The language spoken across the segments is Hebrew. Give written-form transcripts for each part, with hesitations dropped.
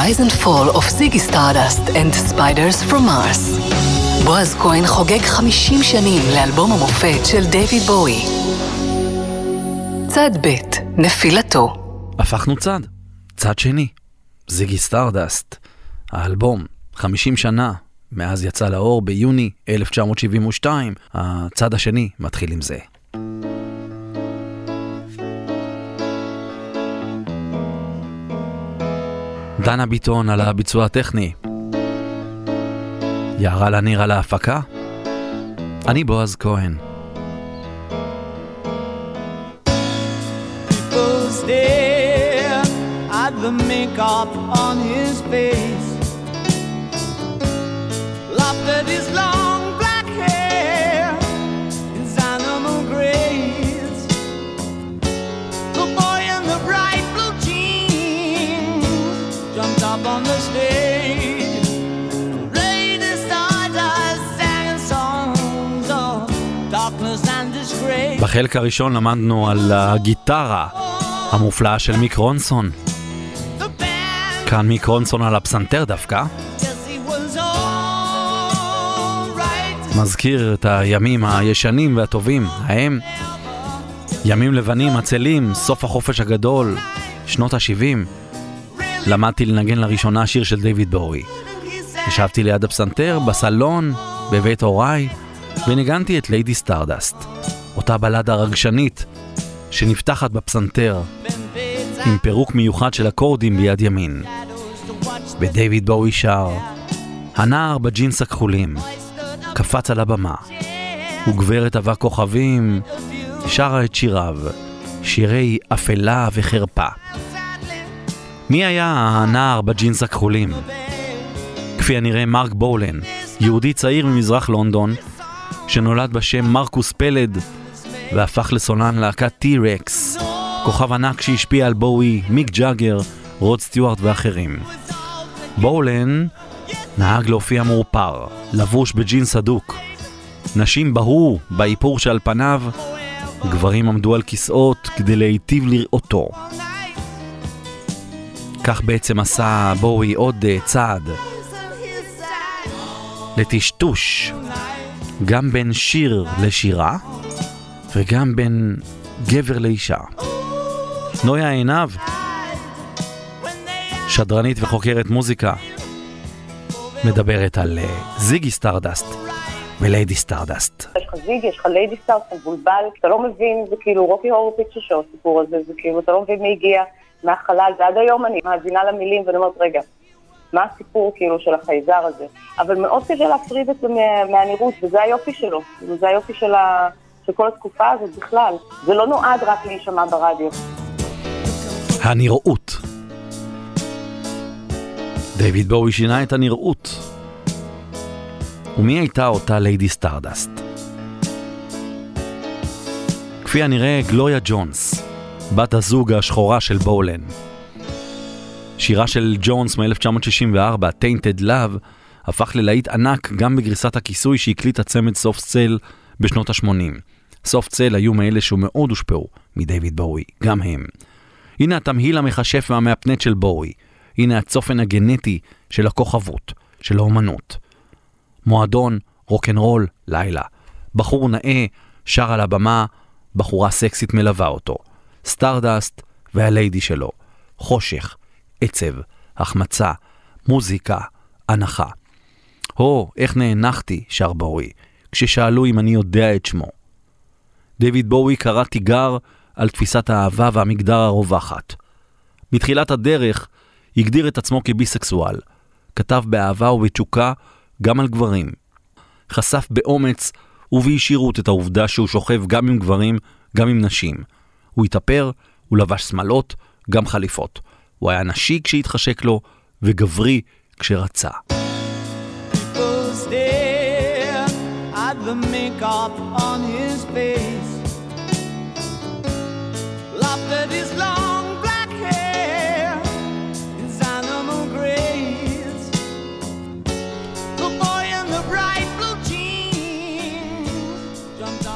Rise and Fall of Ziggy Stardust and Spiders from Mars. בועז כהן חוגג 50 שנים לאלבום המופת של דיוויד בואי. צד ב' נפילתו. הפכנו צד. צד שני. זיגי סטארדסט. האלבום 50 שנה מאז יצא לאור ביוני 1972. הצד השני מתחיל עם זה. דנה ביטון על הביצוע הטכני, יערה לניר על ההפקה, אני בועז כהן. People stare at the makeup on his face, laughed at his long black hair, his animal grace, the boy in the bright blue jeans jumped up on the stage. בחלק הראשון למדנו על הגיטרה המופלאה של מיק רונסון. כאן מיק רונסון על הפסנתר דווקא. מזכיר את הימים הישנים והטובים, ההם ימים לבנים, עצלים, סוף החופש הגדול, שנות ה-70. למדתי לנגן לראשונה שיר של דיוויד בואי. ישבתי ליד הפסנתר, בסלון, בבית הוריי, וניגנתי את ליידי סטארדסט, אותה בלדה רגשנית שנפתחת בפסנתר עם פירוק מיוחד של אקורדים ביד ימין. ודייוויד בואי שר, הנער בג'ינס הכחולים קפץ על הבמה, וגברת אבק כוכבים שרה את שיריו, שירי אפלה וחרפה. מי היה הנער בג'ינס הכחולים? כפי הנראה מרק בולן, יהודי צעיר ממזרח לונדון שנולד בשם מרקוס פלד והפך לסולן להקת טי רקס, כוכב ענק שהשפיע על בואי, מיק ג'אגר, רוד סטיוארט ואחרים. בולן נהג להופיע מורפר, לבוש בג'ינס הדוק. נשים בהו באיפור שעל פניו, גברים עמדו על כיסאות כדי להיטיב לראותו. כך בעצם עשה בואי עוד צעד לטשטוש, גם בין שיר לשירה וגם בין גבר לאישה. נועה עינב, שדרנית וחוקרת מוזיקה, מדברת על זיגי סטארדסט וליידי סטארדסט. יש לך זיגי, יש לך ליידי סטארדסט, אתה מבולבל, אתה לא מבין, זה כאילו רוקי הורר פיצ'ר הסיפור הזה, זה כאילו אתה לא מבין מי הגיע מהחלל, ועד היום אני מאזינה למילים ואני אומרת רגע, מה הסיפור כאילו של החייזר הזה, אבל מאוד קשה להפריד את זה מהנראות, וזה היופי שלו, וזה היופי של כל התקופה הזאת בכלל. זה לא נועד רק להישמע ברדיו. הנראות. דיוויד בואי שינה את הנראות. ומי הייתה אותה ליידי סטארדסט? כפי הנראה גלוריה ג'ונס, בת הזוג השחורה של בולן. שירה של ג'ונס מ-1964, Tainted Love, הפך ללהיט ענק גם בגריסת הכיסוי שהקליט הצמד סופט סל בשנות ה-80. סופט סל היו מאלה שמאוד הושפעו מדיוויד בואי, גם הם. הנה התמהיל המחשף והמאפנט של בואי. הנה הצופן הגנטי של הכוכבות, של האומנות. מועדון, רוק'נ'רול, לילה. בחור נאה, שר על הבמה, בחורה סקסית מלווה אותו. סטארדסט והליידי שלו. חושך. עצב, החמצה, מוזיקה, הנחה. הו, איך נאנחתי, שר בואי, כששאלו אם אני יודע את שמו. דיוויד בואי קרא תיגר על תפיסת האהבה והמגדר הרווחת. מתחילת הדרך הגדיר את עצמו כביסקסואל. כתב באהבה ובתשוקה גם על גברים. חשף באומץ ובאישירות את העובדה שהוא שוכב גם עם גברים, גם עם נשים. הוא התאפר, הוא לבש שמלות, גם חליפות. הוא היה נשי כשהתחשק לו, וגברי כשרצה. People stare at the makeup on his face, laughed at his long black hair, his animal grace, the boy in the bright blue jeans jumped up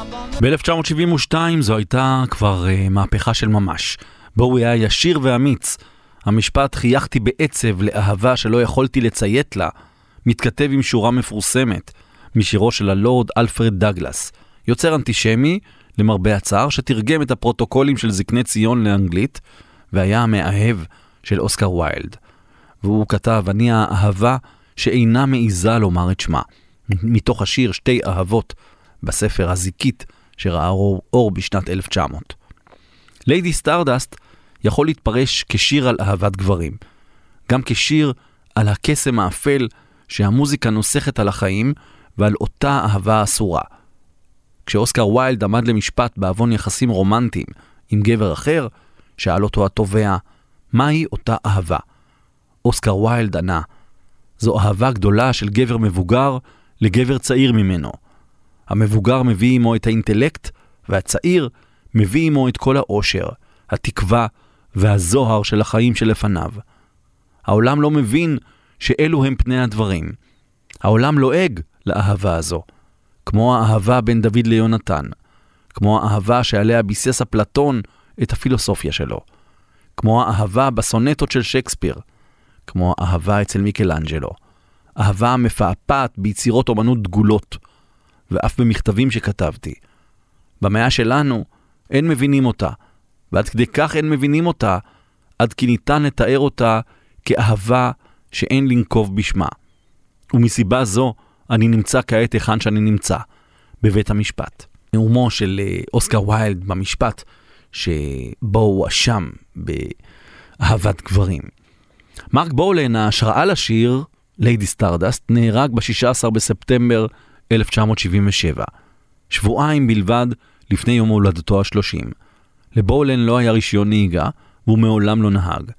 on the... ב-1972 זו הייתה כבר מהפכה של ממש. בואי היה ישיר ואמיץ, המשפט חייכתי בעצב לאהבה שלא יכולתי לציית לה, מתכתב עם שורה מפורסמת משירו של הלורד אלפרד דגלס, יוצר אנטישמי, למרבה הצער, שתרגם את הפרוטוקולים של זקני ציון לאנגלית, והיה המאהב של אוסקר ויילד. והוא כתב, אני האהבה שאינה מעיזה לומר את שמה, מתוך השיר שתי אהבות בספר הזיקית שראה אור בשנת 1900. ליידי סטארדסט יכול להתפרש כשיר על אהבת גברים, גם כשיר על הקסם האפל שהמוזיקה נוסכת על החיים ועל אותה אהבה אסורה. כשאוסקר ויילד עמד למשפט בעוון יחסים רומנטיים עם גבר אחר, שאל אותו התובע, מהי אותה אהבה? אוסקר ויילד ענה, זו אהבה גדולה של גבר מבוגר לגבר צעיר ממנו. המבוגר מביא עמו את האינטלקט, והצעיר מביא עמו את כל האושר, התקווה והזוהר של החיים שלפניו. העולם לא מבין שאלו הם פני הדברים. העולם לועג לאהבה הזו, כמו האהבה בין דוד ליונתן, כמו האהבה שעליה ביסס אפלטון את הפילוסופיה שלו, כמו האהבה בסונטות של שייקספיר, כמו האהבה אצל מיקלאנג'לו, אהבה מפעפעת ביצירות אומנות דגולות, ואף במכתבים שכתבתי. במאה שלנו אין מבינים אותה, ועד כדי כך אין מבינים אותה, עד כי ניתן לתאר אותה כאהבה שאין לנקוב בשמה. ומסיבה זו אני נמצא כעת היכן שאני נמצא, בבית המשפט. נאומו של אוסקר ויילד במשפט, שבו הוא אשם באהבת גברים. מרק בולן, ההשראה לשיר ליידי סטארדסט, נהרג ב-16 בספטמבר 1977, שבועיים בלבד לפני יום הולדתו ה-30. לבולן לא היה רישיון נהיגה, והוא מעולם לא נהג.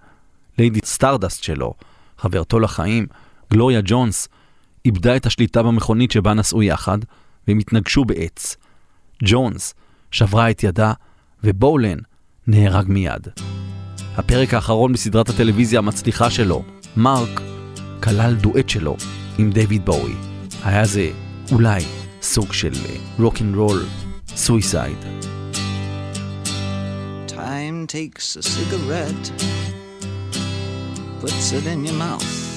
ליידי סטארדסט שלו, חברתו לחיים, גלוריה ג'ונס, איבדה את השליטה במכונית שבה נסעו יחד, והם התנגשו בעץ. ג'ונס שברה את ידה, ובולן נהרג מיד. הפרק האחרון בסדרת הטלוויזיה המצליחה שלו, מרק, כלל דואט שלו עם דיוויד בואי. היה זה אולי סוג של Rock and Roll Suicide. Time takes a cigarette, puts it in your mouth.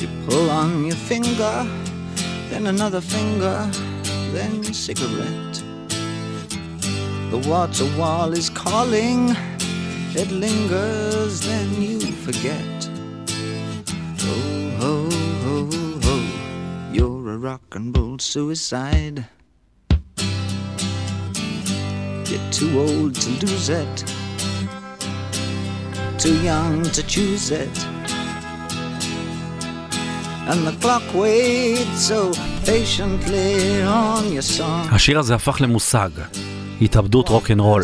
You pull on your finger, then another finger, then cigarette. The water wall is calling, it lingers, then you forget. Oh, ho, ho, ho, you're a rock and roll suicide. You're too old to lose it, too young to choose it. And the clock waits so patiently on your song. השיר הזה הפך למושג, התאבדות רוק'נ'רול.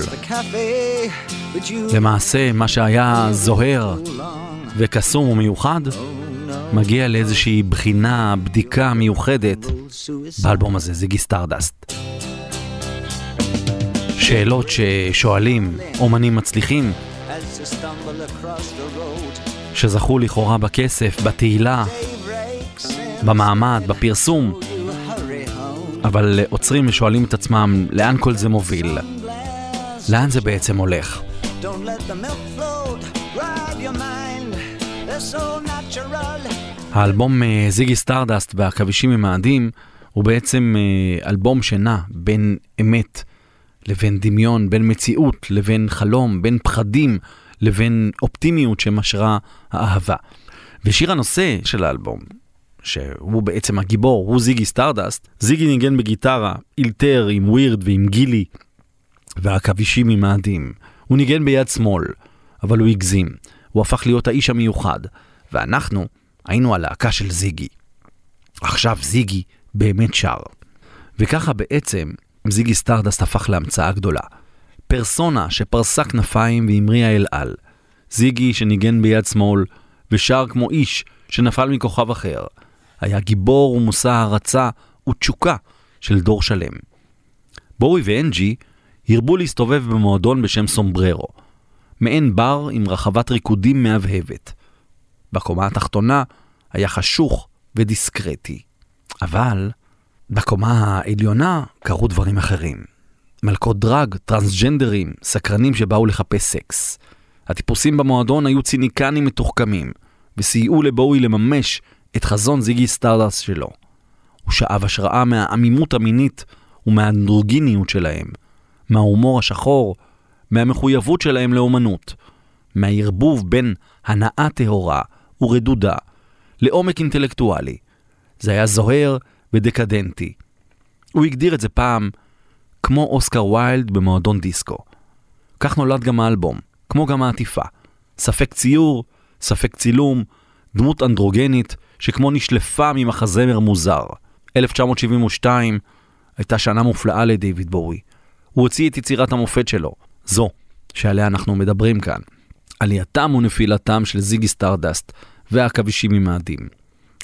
למעשה, מה שהיה זוהר וקסום ומיוחד, מגיע לאיזושהי בחינה, בדיקה מיוחדת באלבום הזה, זיגי סטארדסט. שאלות ששואלים אומנים מצליחים, שזכו לכאורה בכסף, בתהילה, במעמד, בפרסום, אבל עוצרים ושואלים את עצמם, לאן כל זה מוביל? לאן זה בעצם הולך? האלבום זיגי סטארדסט והכבישים ממאדים הוא בעצם אלבום שנע בין אמת לבין דמיון, בין מציאות לבין חלום, בין פחדים לבין אופטימיות שמשרה האהבה. ושיר הנושא של האלבום, שהוא בעצם הגיבור, הוא זיגי סטארדסט. זיגי ניגן בגיטרה, אילתר עם ווירד ועם גילי והכבישים ממאדים. הוא ניגן ביד שמאל, אבל הוא הגזים. הוא הפך להיות האיש המיוחד, ואנחנו היינו הלהקה של זיגי. עכשיו זיגי באמת שר. וככה בעצם זיגי סטארדסט הפך להמצאה גדולה. פרסונה שפרסה כנפיים והמריאה אל על. זיגי שניגן ביד שמאל ושר כמו איש שנפל מכוכב אחר. היה גיבור ומושא הרצה ותשוקה של דור שלם. בואי ואנג'י הרבו להסתובב במועדון בשם סומבררו, מעין בר עם רחבת ריקודים מהבהבת. בקומה התחתונה היה חשוך ודיסקרטי, אבל בקומה העליונה קרו דברים אחרים. מלכות דרג, טרנסג'נדרים, סקרנים שבאו לחפש סקס. הטיפוסים במועדון היו ציניקנים מתוחכמים, וסייעו לבואי לממש את חזון זיגי סטארדס שלו. הוא שאב השראה מהעמימות המינית ומהאנדרוגיניות שלהם, מההומור השחור, מהמחויבות שלהם לאומנות, מהערבוב בין הנאה טהורה ורדודה לעומק אינטלקטואלי. זה היה זוהר ודקדנטי. הוא הגדיר את זה פעם כמו אוסקר ויילד במועדון דיסקו. כך נולד גם האלבום, כמו גם העטיפה. ספק ציור, ספק צילום, דמות אנדרוגנית שכמו נשלפה ממחזמר מוזר. 1972 הייתה שנה מופלאה לדייוויד בואי. הוא הוציא את יצירת המופת שלו, זו שעליה אנחנו מדברים כאן. עלייתם ונפילתם של זיגי סטארדסט והכבישים ממאדים.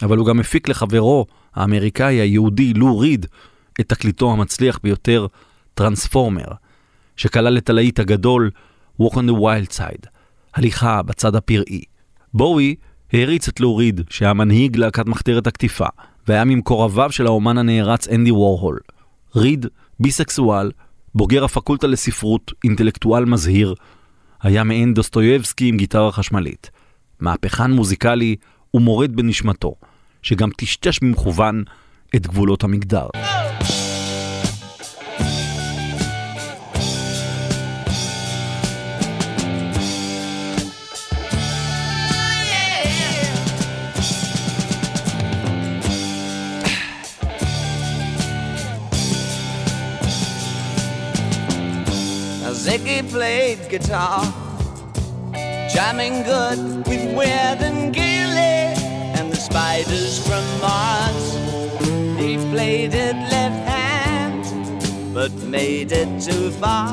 אבל הוא גם הפיק לחברו האמריקאי היהודי לו ריד את תקליטו המצליח ביותר, טרנספורמר, שכלל את הלהיט הגדול Walk on the Wild Side, הליכה בצד הפראי. בואי העריץ את לו ריד, שהיה מנהיג להקת מחתרת הקטיפה, והיה ממקורביו של האומן הנערץ אנדי וורהול. ריד, ביסקסואל, בוגר הפקולטה לספרות, אינטלקטואל מזהיר, היה מעין דוסטויבסקי עם גיטרה חשמלית. מהפכן מוזיקלי ומורד בנשמתו, שגם תשטש במכוון את גבולות המגדר. Ziggy played guitar, jamming good with Weird and Gilly and the Spiders from Mars. He played it left hand, but made it too far.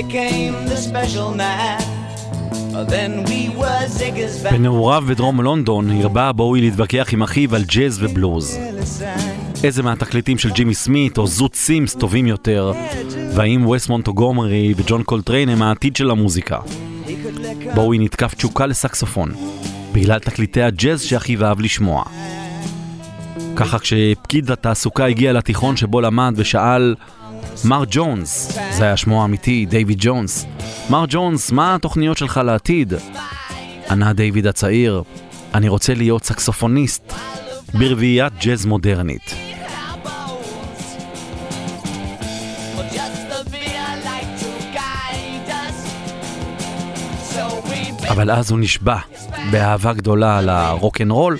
Became the special man, then we were Ziggy's band. בנעוריו בדרום לונדון הרבה בואי להתווכח עם אחיו על ג'אז ובלוז. איזה מהתקליטים של ג'ימי סמית או זוט סימס טובים יותר, והאם וס מונטגומרי וג'ון קולטריין הם העתיד של המוזיקה. בואי נתקף תשוקה לסקסופון, בגלל תקליטי הג'אז שאחיו אהב לשמוע. ככה כשפקיד התעסוקה הגיע לתיכון שבו למד ושאל, מר ג'ונס, זה היה שמו האמיתי, דיוויד ג'ונס, מר ג'ונס, מה התוכניות שלך לעתיד? ענה דיוויד הצעיר, אני רוצה להיות סקסופוניסט ברביעיית ג'אז מודרנית. אבל אז הוא נשבע באהבה גדולה על הרוק'נ'רול,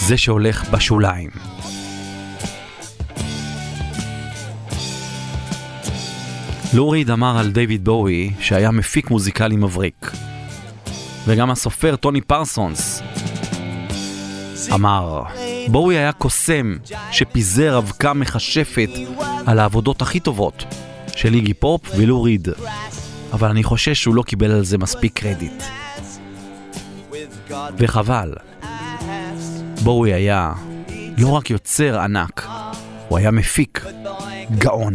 זה שהולך בשוליים. לו ריד אמר על דיוויד בואי שהיה מפיק מוזיקלי מבריק, וגם הסופר טוני פרסונס אמר, בואי היה קוסם שפיזר אבקה מחשפת על העבודות הכי טובות של איגי פופ ולו ריד, אבל אני חושש שהוא לא קיבל על זה מספיק קרדיט. וחבל. בואי היה לא רק יוצר ענק, הוא היה מפיק גאון.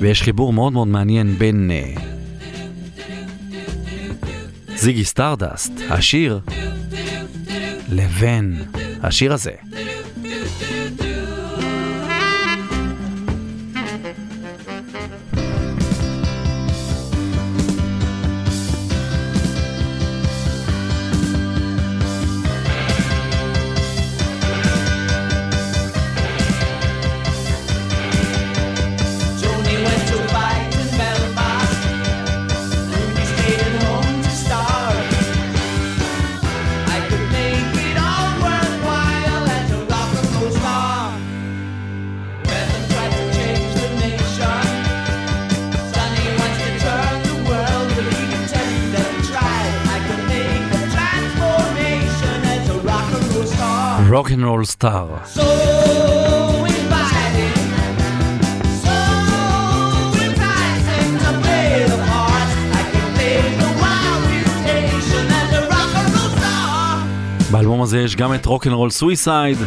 ויש חיבור מאוד מאוד מעניין בין זיגי סטארדסט, השיר, לבין השיר הזה. Rock and Roll Star. באלבום הזה יש גם את Rock and Roll Suicide,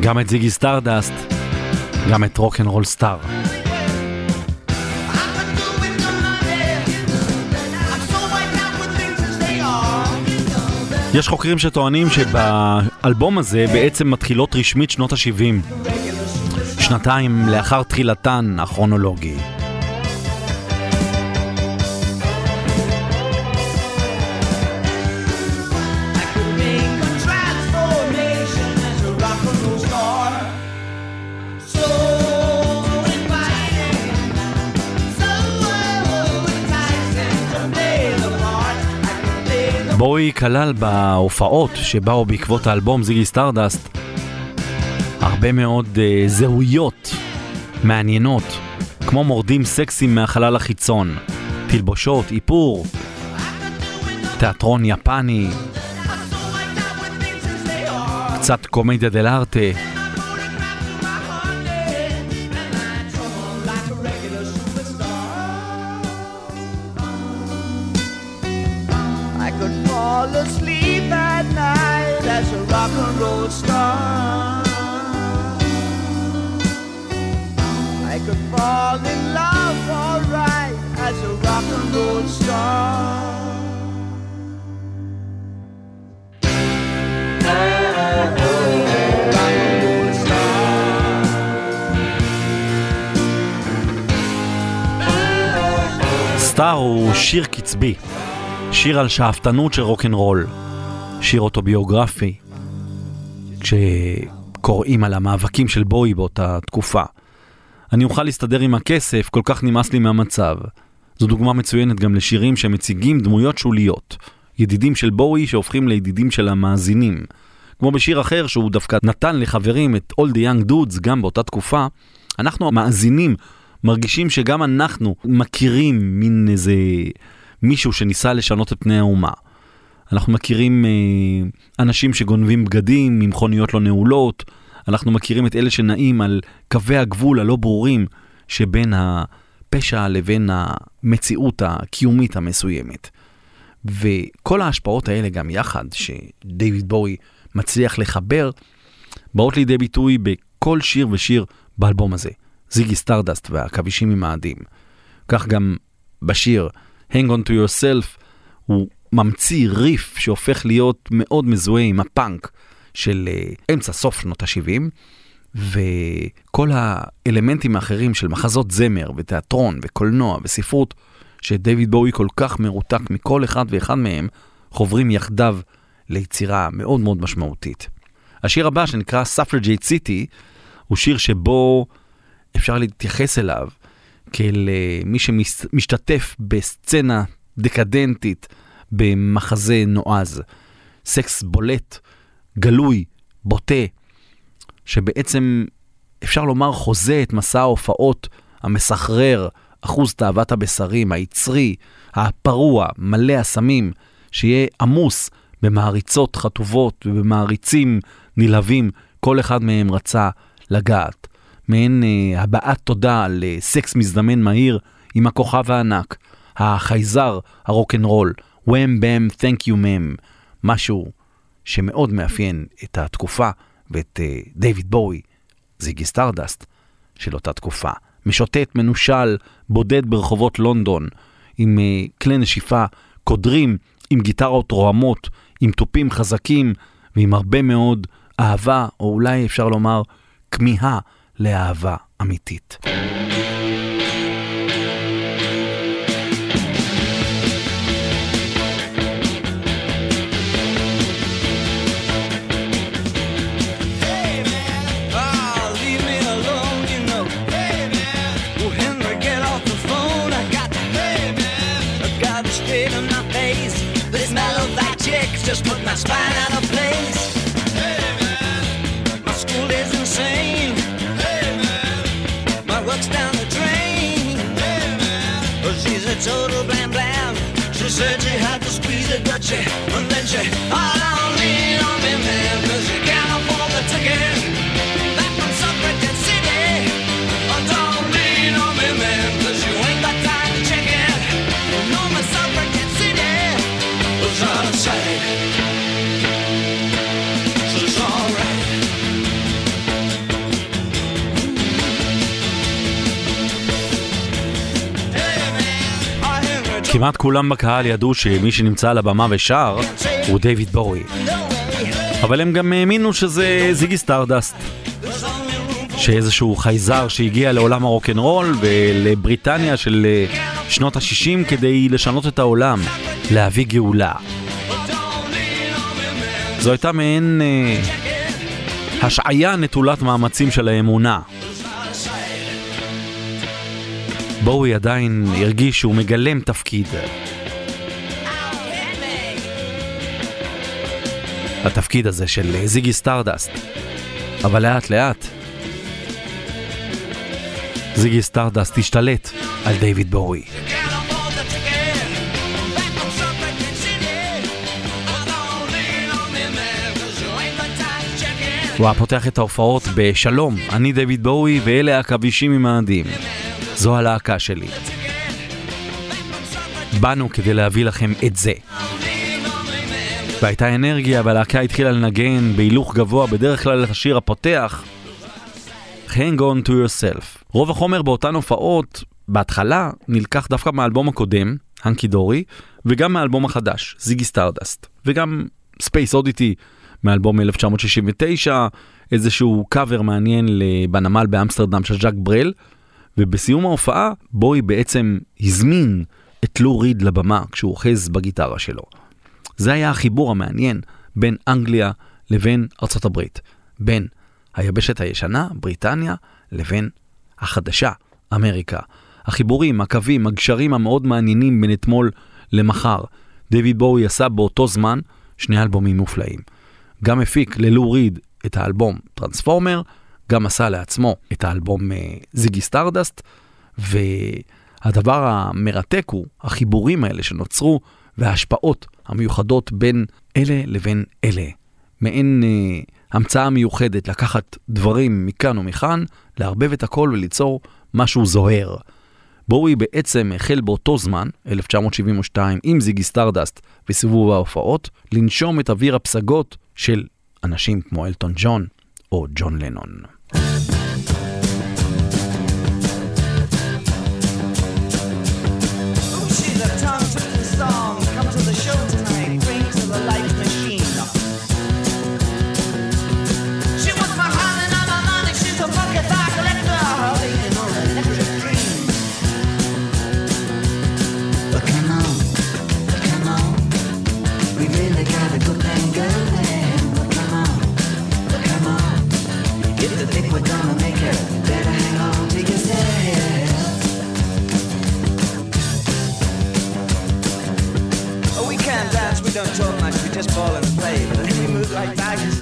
גם את Ziggy Stardust, גם את Rock and Roll Star. יש חוקרים שטוענים שבאלבום הזה בעצם מתחילות רשמית שנות ה-70, שנתיים לאחר תחילתן הכרונולוגי. בואי כלל בהופעות שבאו בעקבות האלבום זיגי סטארדסט הרבה מאוד זהויות מעניינות, כמו מורדים סקסים מהחלל החיצון, תלבושות, איפור, תיאטרון יפני, קצת קומדיה דל ארטה, שיר קצבי, שיר על שאפתנות של רוק'נ'רול, שיר אוטוביוגרפי, כשקוראים על המאבקים של בוי באותה תקופה. אני אוכל להסתדר עם הכסף, כל כך נמאס לי מהמצב. זו דוגמה מצוינת גם לשירים שמציגים דמויות שוליות, ידידים של בוי שהופכים לידידים של המאזינים. כמו בשיר אחר שהוא דווקא נתן לחברים, את All the Young Dudes, גם באותה תקופה, אנחנו המאזינים מרגישים שגם אנחנו מכירים מין איזה מישהו שניסה לשנות את פני האומה. אנחנו מכירים אנשים שגונבים בגדים עם חוניות לא נעולות, אנחנו מכירים את אלה שנעים על קווי הגבול הלא ברורים שבין הפשע לבין המציאות הקיומית המסוימת. וכל ההשפעות האלה גם יחד שדייוויד בואי מצליח לחבר, באות לידי ביטוי בכל שיר ושיר באלבום הזה. זיגי סטארדסט והכבישים עם העדים. כך גם בשיר Hang on to Yourself הוא ממציא ריף שהופך להיות מאוד מזוהה עם הפאנק של אמצע סוף שנות ה-70, וכל האלמנטים האחרים של מחזות זמר ותיאטרון וקולנוע וספרות שדייוויד בואי כל כך מרותק מכל אחד ואחד מהם, חוברים יחדיו ליצירה מאוד מאוד משמעותית. השיר הבא שנקרא Suffragette City הוא שיר שבו אפשר להתייחס אליו כאל מי שמשתתף בסצנה דקדנטית במחזה נועז. סקס בולט, גלוי, בוטה, שבעצם אפשר לומר חוזה את מסע ההופעות המסחרר, אחוז תאוות הבשרים, היצרי, הפרוע, מלא הסמים, שיהיה עמוס במעריצות חטובות ובמעריצים נלהבים, כל אחד מהם רצה לגעת. מעין הבעת תודה על סקס מזדמן מהיר עם הכוכב הענק, החייזר הרוק'נ'רול, וואם באם תנק יו מאם, משהו שמאוד מאפיין את התקופה ואת דייוויד בואי, זיגי סטארדסט של אותה תקופה. משוטט, מנושל, בודד ברחובות לונדון, עם כלי נשיפה, קודרים, עם גיטרות רועמות, עם טופים חזקים ועם הרבה מאוד אהבה, או אולי אפשר לומר כמיהה, לאהבה אמיתית. She said she had to squeeze a Dutchie, and then she all on me. כמעט כולם בקהל ידעו שמי שנמצא על הבמה ושר הוא דיוויד בואי, אבל הם גם האמינו שזה זיגי סטארדסט, שאיזשהו חייזר שהגיע לעולם הרוקנרול ולבריטניה של שנות ה-60 כדי לשנות את העולם, להביא גאולה. זו הייתה מעין השעיה נטולת מאמצים של האמונה. בואי עדיין הרגיש שהוא מגלם תפקיד. התפקיד הזה של זיגי סטארדסט. אבל לאט לאט זיגי סטארדסט השתלט על דיוויד בואי. הוא פותח את ההופעות בשלום, אני דיוויד בואי ואלה הכבישים עם האדים. זו הלהקה שלי. באנו כדי להביא לכם את זה. והייתה אנרגיה והלהקה התחילה לנגן בהילוך גבוה, בדרך כלל השיר הפותח Hang on to Yourself. רוב החומר באותן הופעות בהתחלה נלקח דווקא מהאלבום הקודם, הנקי דורי, וגם מהאלבום החדש, זיגי סטארדסט, וגם ספייס אודיטי מאלבום 1969, איזשהו קאבר מעניין בנמל באמסטרדם של ז'אק ברל, ובסיום ההופעה בואי בעצם הזמין את לו ריד לבמה כשהוא אוחז בגיטרה שלו. זה היה החיבור המעניין בין אנגליה לבין ארצות הברית, בין היבשת הישנה, בריטניה, לבין החדשה, אמריקה. החיבורים, הקווים, הגשרים המאוד מעניינים בין אתמול למחר. דיוויד בואי עשה באותו זמן שני אלבומים מופלאים. גם הפיק ללו ריד את האלבום טרנספורמר, גם עשה לעצמו את האלבום זיגי סטארדסט, והדבר המרתק הוא החיבורים האלה שנוצרו וההשפעות המיוחדות בין אלה לבין אלה. מעין המצאה מיוחדת לקחת דברים מכאן ומכאן, להרבב את הכל וליצור משהו זוהר. בואי בעצם החל באותו זמן, 1972, עם זיגי סטארדסט וסיבוב ההופעות, לנשום את אוויר הפסגות של אנשים כמו אלטון ג'ון או ג'ון לנון.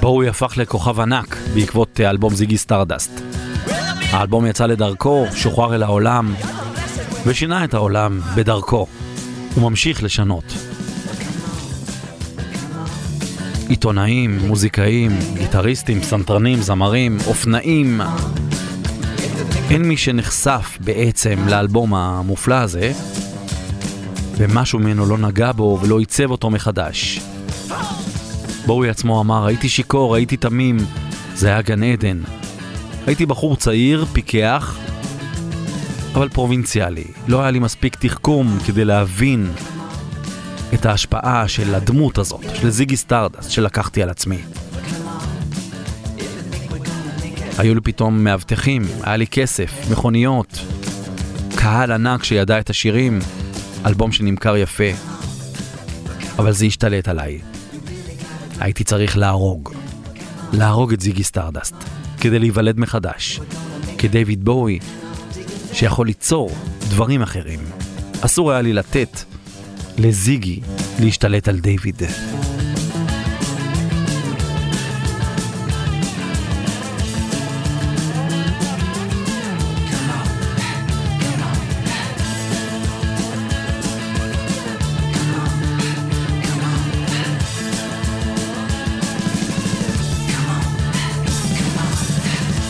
בואי הפך לכוכב ענק בעקבות אלבום זיגי סטארדסט. האלבום יצא לדרכו, שוחרר אל העולם ושינה את העולם בדרכו. הוא ממשיך לשנות. עיתונאים, מוזיקאים, גיטריסטים, סנטרנים, זמרים, אופנאים, אין מי שנחשף בעצם לאלבום המופלא הזה ומשהו ממנו לא נגע בו ולא ייצב אותו מחדש. בואי עצמו אמר, הייתי שיקור, הייתי תמים, זה היה גן עדן. הייתי בחור צעיר, פיקח, אבל פרובינציאלי. לא היה לי מספיק תחכום כדי להבין את ההשפעה של הדמות הזאת, של זיגי סטארדסט, שלקחתי על עצמי. היו לי פתאום מאבטחים, היה לי כסף, מכוניות, קהל ענק שידע את השירים, אלבום שנמכר יפה, אבל זה השתלט עליי. הייתי צריך להרוג את זיגי סטארדסט כדי להיוולד מחדש כדיוויד בואי שיכול ליצור דברים אחרים. אסור היה לי לתת לזיגי להשתלט על דיוויד.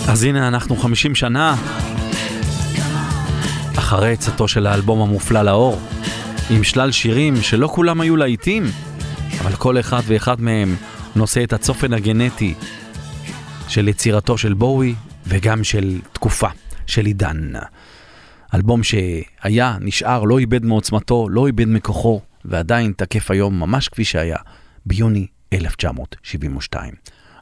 אז הנה אנחנו 50 שנה אחרי הצאתו של האלבום המופלא לאור, עם שלל שירים שלא כולם היו לעיתים, אבל כל אחד ואחד מהם נושא את הצופן הגנטי של יצירתו של בואי וגם של תקופה, של עידן. אלבום שהיה, נשאר, לא איבד מעוצמתו, לא איבד מכוחו, ועדיין תקף היום ממש כפי שהיה, ביוני 1972.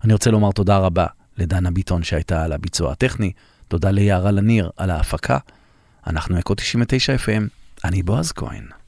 אני רוצה לומר תודה רבה לדנה ביטון שהייתה על הביצוע הטכני, תודה ליערה לניר על ההפקה. אנחנו אקו 99 FM, אני בועז כהן.